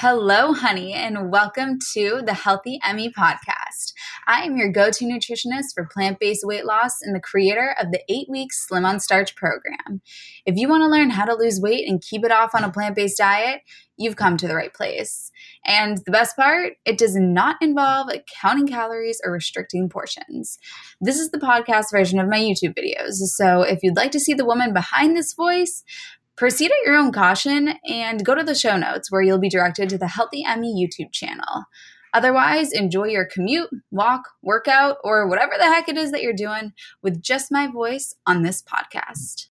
Hello, honey, and welcome to the Healthy Emmy podcast. I am your go-to nutritionist for plant-based weight loss and the creator of the 8-week Slim on Starch program. If you want to learn how to lose weight and keep it off on a plant-based diet, you've come to the right place. And the best part, it does not involve counting calories or restricting portions. This is the podcast version of my YouTube videos, so if you'd like to see the woman behind this voice, proceed at your own caution and go to the show notes where you'll be directed to the Healthy Emmy YouTube channel. Otherwise, enjoy your commute, walk, workout, or whatever the heck it is that you're doing with just my voice on this podcast.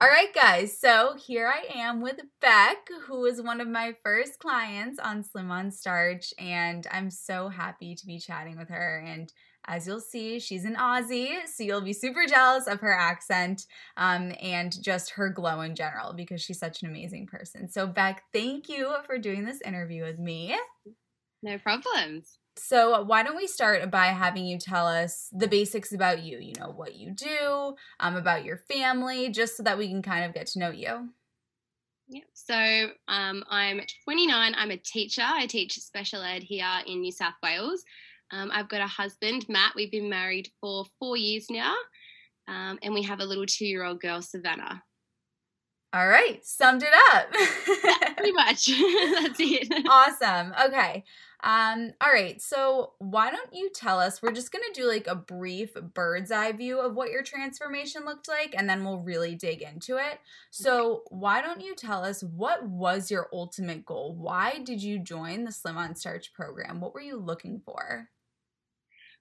All right, guys, so here I am with Beck, who is one of my first clients on Slim on Starch, and I'm so happy to be chatting with her. And as you'll see, she's an Aussie, so you'll be super jealous of her accent and just her glow in general because she's such an amazing person. So, Beck, thank you for doing this interview with me. No problems. So why don't we start by having you tell us the basics about you, what you do, about your family, just so that we can kind of get to know you. Yep. So I'm 29. I'm a teacher. I teach special ed here in New South Wales. I've got a husband, Matt. We've been married for 4 years now, and we have a little 2-year-old girl, Savannah. All right. Summed it up. Yeah, pretty much. That's it. Awesome. Okay. All right. So why don't you tell us, we're just going to do like a brief bird's eye view of what your transformation looked like, and then we'll really dig into it. So why don't you tell us, what was your ultimate goal? Why did you join the Slim on Starch program? What were you looking for?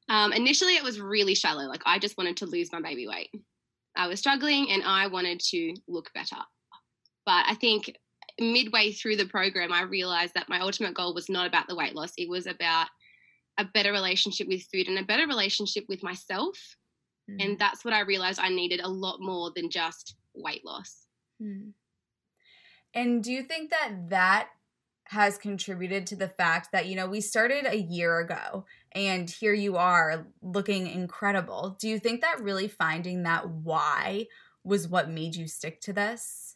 Initially it was really shallow. Like, I just wanted to lose my baby weight. I was struggling and I wanted to look better. But I think midway through the program, I realized that my ultimate goal was not about the weight loss. It was about a better relationship with food and a better relationship with myself. Mm. And that's what I realized I needed a lot more than just weight loss. Mm. And do you think that that has contributed to the fact that, we started a year ago and here you are looking incredible? Do you think that really finding that why was what made you stick to this?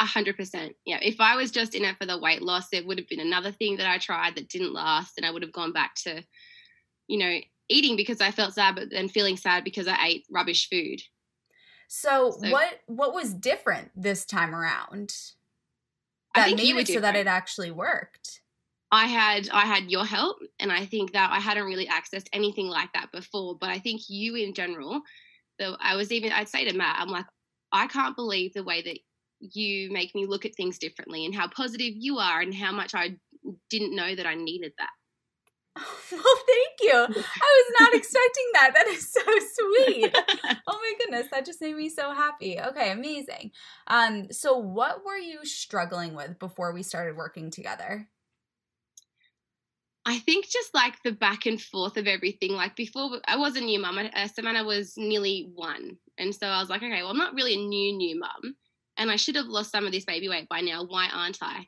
100%. Yeah. If I was just in it for the weight loss, it would have been another thing that I tried that didn't last. And I would have gone back to, eating because I felt sad, but then feeling sad because I ate rubbish food. So what was different this time around that made it so that it actually worked? I had your help, and I think that I hadn't really accessed anything like that before. But I think you in general, I'd say to Matt, I'm like, I can't believe the way that you make me look at things differently and how positive you are and how much I didn't know that I needed that. Oh, well, thank you. I was not expecting that. That is so sweet. Oh my goodness. That just made me so happy. Okay. Amazing. So what were you struggling with before we started working together? I think just like the back and forth of everything. Like, before, I was a new mum. Savannah was nearly 1. And so I was like, okay, well, I'm not really a new mum, and I should have lost some of this baby weight by now. Why aren't I?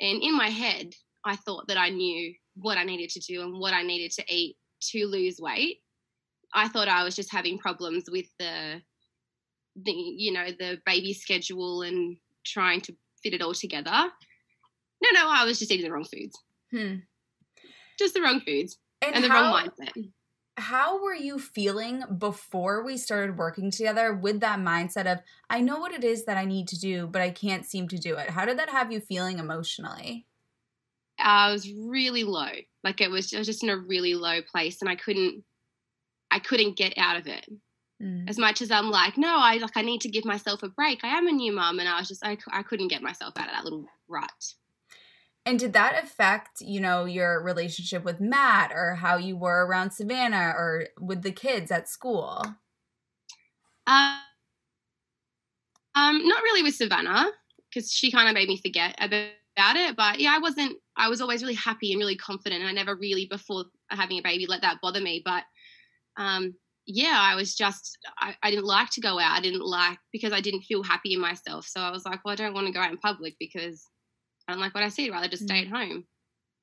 And in my head, I thought that I knew what I needed to do and what I needed to eat to lose weight. I thought I was just having problems with the baby schedule and trying to fit it all together. No, I was just eating the wrong foods. Hmm. Just the wrong foods and the wrong mindset. How were you feeling before we started working together with that mindset of, I know what it is that I need to do, but I can't seem to do it? How did that have you feeling emotionally? I was really low. Like, I was just in a really low place, and I couldn't get out of it. Mm. As much as I'm like, no, I need to give myself a break. I am a new mum, and I was just, I couldn't get myself out of that little rut. And did that affect, your relationship with Matt, or how you were around Savannah, or with the kids at school? Not really with Savannah, because she kind of made me forget about it. But yeah, I was always really happy and really confident, and I never really, before having a baby, let that bother me. But I didn't like to go out. Because I didn't feel happy in myself. So I was like, well, I don't want to go out in public because I don't like what I see. I'd rather just stay at home.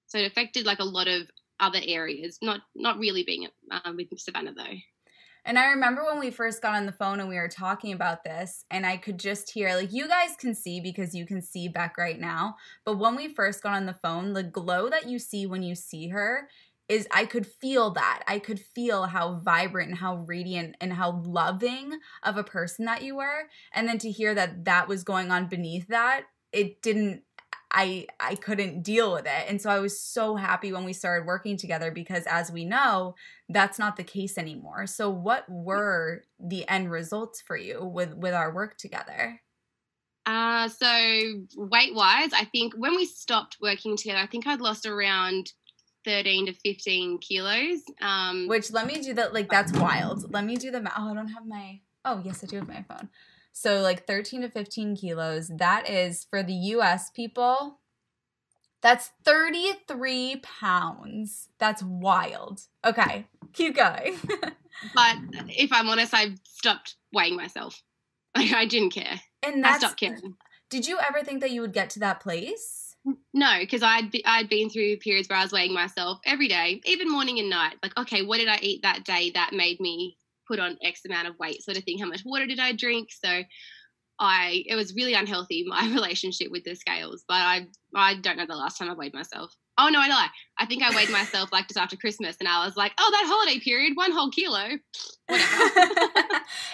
So it affected like a lot of other areas, not really being with Savannah though. And I remember when we first got on the phone and we were talking about this, and I could just hear, like, you guys can see because you can see Beck right now, but when we first got on the phone, the glow that you see when you see her is, I could feel that. I could feel how vibrant and how radiant and how loving of a person that you were. And then to hear that that was going on beneath that, it didn't, I couldn't deal with it. And so I was so happy when we started working together, because as we know, that's not the case anymore. So what were the end results for you with our work together? So weight-wise, I think when we stopped working together, I think I'd lost around 13 to 15 kilos. Which let me do that. Like, that's wild. Let me do the math. Oh, I don't have my, oh yes, I do have my phone. So like 13 to 15 kilos, that is, for the US people, that's 33 pounds. That's wild. Okay, keep going. But if I'm honest, I stopped weighing myself. Like, I didn't care. And I stopped caring. Did you ever think that you would get to that place? No, because I'd been through periods where I was weighing myself every day, even morning and night. Like, okay, what did I eat that day that made me put on X amount of weight, sort of thing? How much water did I drink? So it was really unhealthy, my relationship with the scales. But I don't know the last time I weighed myself. Oh no, I lie. I think I weighed myself like just after Christmas, and I was like, oh, that holiday period, one whole kilo, whatever.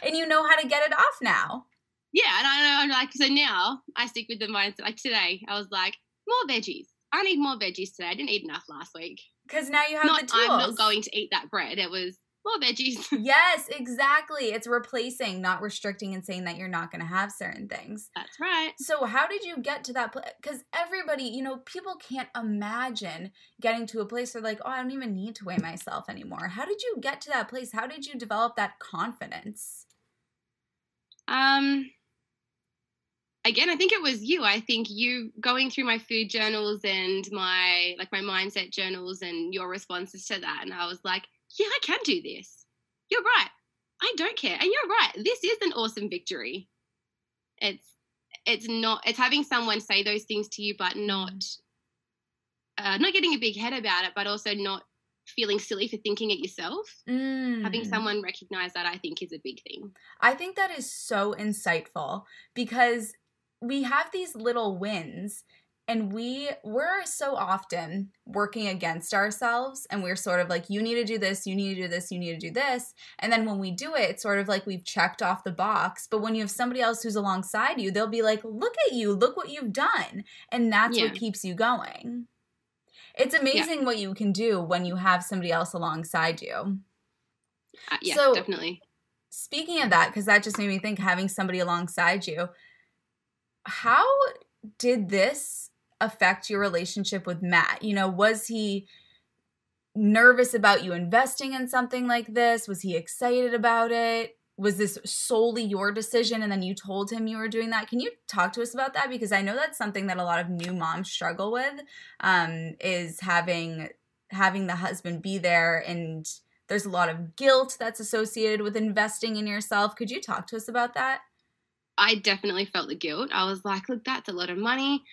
And you know how to get it off now. Yeah, and I know, I'm like, so now I stick with the mindset. Like today, I was like, more veggies. I need more veggies today. I didn't eat enough last week. Because now you have the tools. I'm not going to eat that bread. It was more veggies. Yes, exactly. It's replacing, not restricting, and saying that you're not going to have certain things. That's right. So how did you get to that place? Because everybody, you know, people can't imagine getting to a place where like, oh, I don't even need to weigh myself anymore. How did you get to that place? How did you develop that confidence? Again, I think it was you. I think you going through my food journals and my mindset journals and your responses to that. And I was like, yeah, I can do this. You're right. I don't care. And you're right. This is an awesome victory. It's having someone say those things to you, but not getting a big head about it, but also not feeling silly for thinking it yourself. Having someone recognize that, I think, is a big thing. I think that is so insightful, because we have these little wins, and we're so often working against ourselves, and we're sort of like, you need to do this, you need to do this, you need to do this. And then when we do it, it's sort of like we've checked off the box. But when you have somebody else who's alongside you, they'll be like, look at you, look what you've done. And that's what keeps you going. It's amazing what you can do when you have somebody else alongside you. So, definitely. Speaking of that, because that just made me think, having somebody alongside you, how did this affect your relationship with Matt? You know, was he nervous about you investing in something like this? Was he excited about it? Was this solely your decision and then you told him you were doing that? Can you talk to us about that? Because I know that's something that a lot of new moms struggle with, is having the husband be there, and there's a lot of guilt that's associated with investing in yourself. Could you talk to us about that? I definitely felt the guilt. I was like, look, that's a lot of money.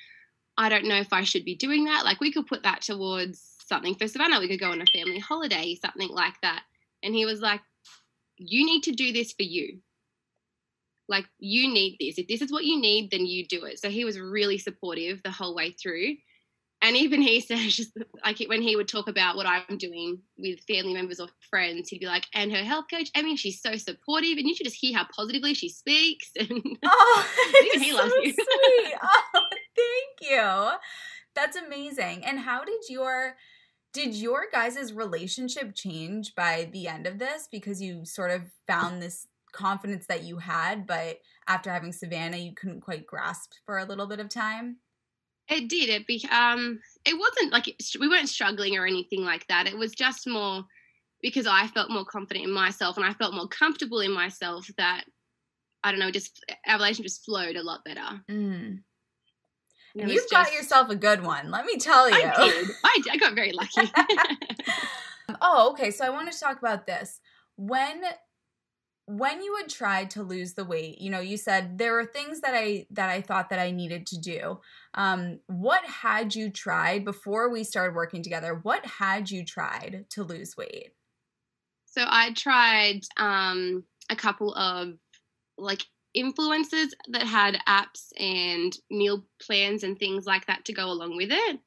I don't know if I should be doing that. Like, we could put that towards something for Savannah. We could go on a family holiday, something like that. And he was like, you need to do this for you. Like, you need this. If this is what you need, then you do it. So he was really supportive the whole way through. And even he says, just like when he would talk about what I'm doing with family members or friends, he'd be like, and her health coach, Emmy, she's so supportive. And you should just hear how positively she speaks. And even he loves you. Sweet. Oh, thank you. That's amazing. And how did your guys' relationship change by the end of this? Because you sort of found this confidence that you had, but after having Savannah, you couldn't quite grasp for a little bit of time. It did. It wasn't like we weren't struggling or anything like that. It was just more because I felt more confident in myself, and I felt more comfortable in myself, that, I don't know, just our relationship just flowed a lot better. And you've got yourself a good one, let me tell you. I did. I got very lucky. Oh, okay. So I want to talk about this. When you had tried to lose the weight, you know, you said there were things that I thought that I needed to do. What had you tried before we started working together? What had you tried to lose weight? So I tried a couple of like influencers that had apps and meal plans and things like that to go along with it.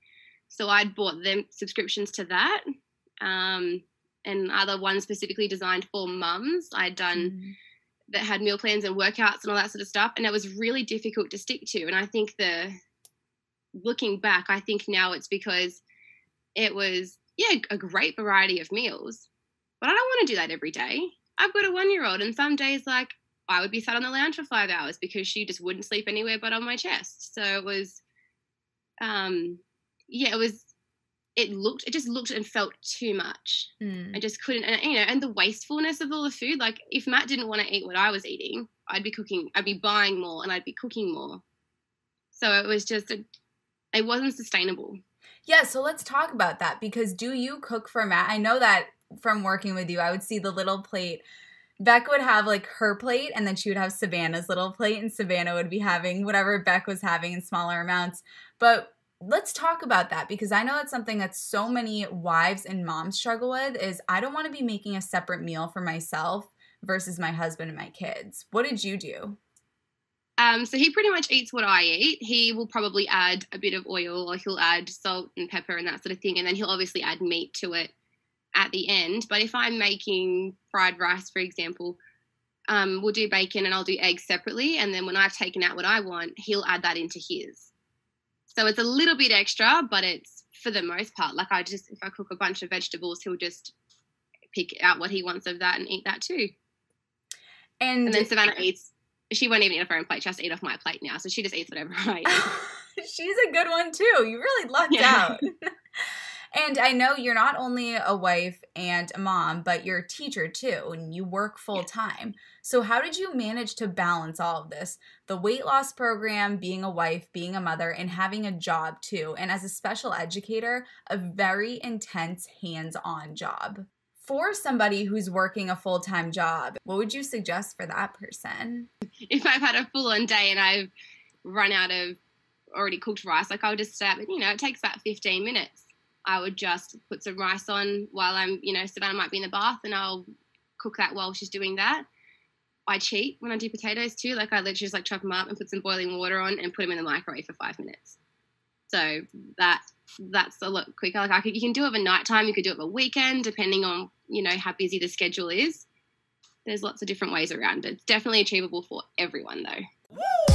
So I'd bought them subscriptions to that. And other ones specifically designed for mums I'd done that had meal plans and workouts and all that sort of stuff. And it was really difficult to stick to. And I think looking back, I think now it's because it was, a great variety of meals. But I don't want to do that every day. I've got a 1-year-old, and some days, like, I would be sat on the lounge for 5 hours because she just wouldn't sleep anywhere but on my chest. So it was, it just looked and felt too much. I just couldn't, and the wastefulness of all the food. Like, if Matt didn't want to eat what I was eating, I'd be buying more and I'd be cooking more. So it was just, it wasn't sustainable. Yeah. So let's talk about that, because do you cook for Matt? I know that from working with you, I would see the little plate. Becca would have like her plate, and then she would have Savannah's little plate, and Savannah would be having whatever Beck was having in smaller amounts. But let's talk about that, because I know that's something that so many wives and moms struggle with is I don't want to be making a separate meal for myself versus my husband and my kids. What did you do? So he pretty much eats what I eat. He will probably add a bit of oil, or he'll add salt and pepper and that sort of thing. And then he'll obviously add meat to it at the end. But if I'm making fried rice, for example, we'll do bacon and I'll do eggs separately. And then when I've taken out what I want, he'll add that into his. So it's a little bit extra, but it's for the most part. Like if I cook a bunch of vegetables, he'll just pick out what he wants of that and eat that too. And then Savannah eats. She won't even eat off her own plate. She has to eat off my plate now. So she just eats whatever I eat. She's a good one too. You really lucked out. And I know you're not only a wife and a mom, but you're a teacher too, and you work full time. So how did you manage to balance all of this? The weight loss program, being a wife, being a mother, and having a job too. And as a special educator, a very intense hands-on job. For somebody who's working a full-time job, what would you suggest for that person? If I've had a full-on day and I've run out of already cooked rice, like I'll just start, it takes about 15 minutes. I would just put some rice on while I'm, Savannah might be in the bath, and I'll cook that while she's doing that. I cheat when I do potatoes too. Like I literally just like chop them up and put some boiling water on and put them in the microwave for 5 minutes. So that's a lot quicker. Like you can do it at nighttime. You could do it at a weekend, depending on, how busy the schedule is. There's lots of different ways around it. It's definitely achievable for everyone though. Woo!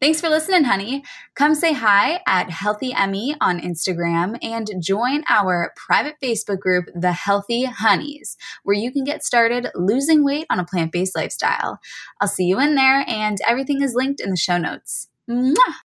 Thanks for listening, honey. Come say hi at Healthy Emmy on Instagram and join our private Facebook group, The Healthy Honeys, where you can get started losing weight on a plant-based lifestyle. I'll see you in there, and everything is linked in the show notes. Mwah!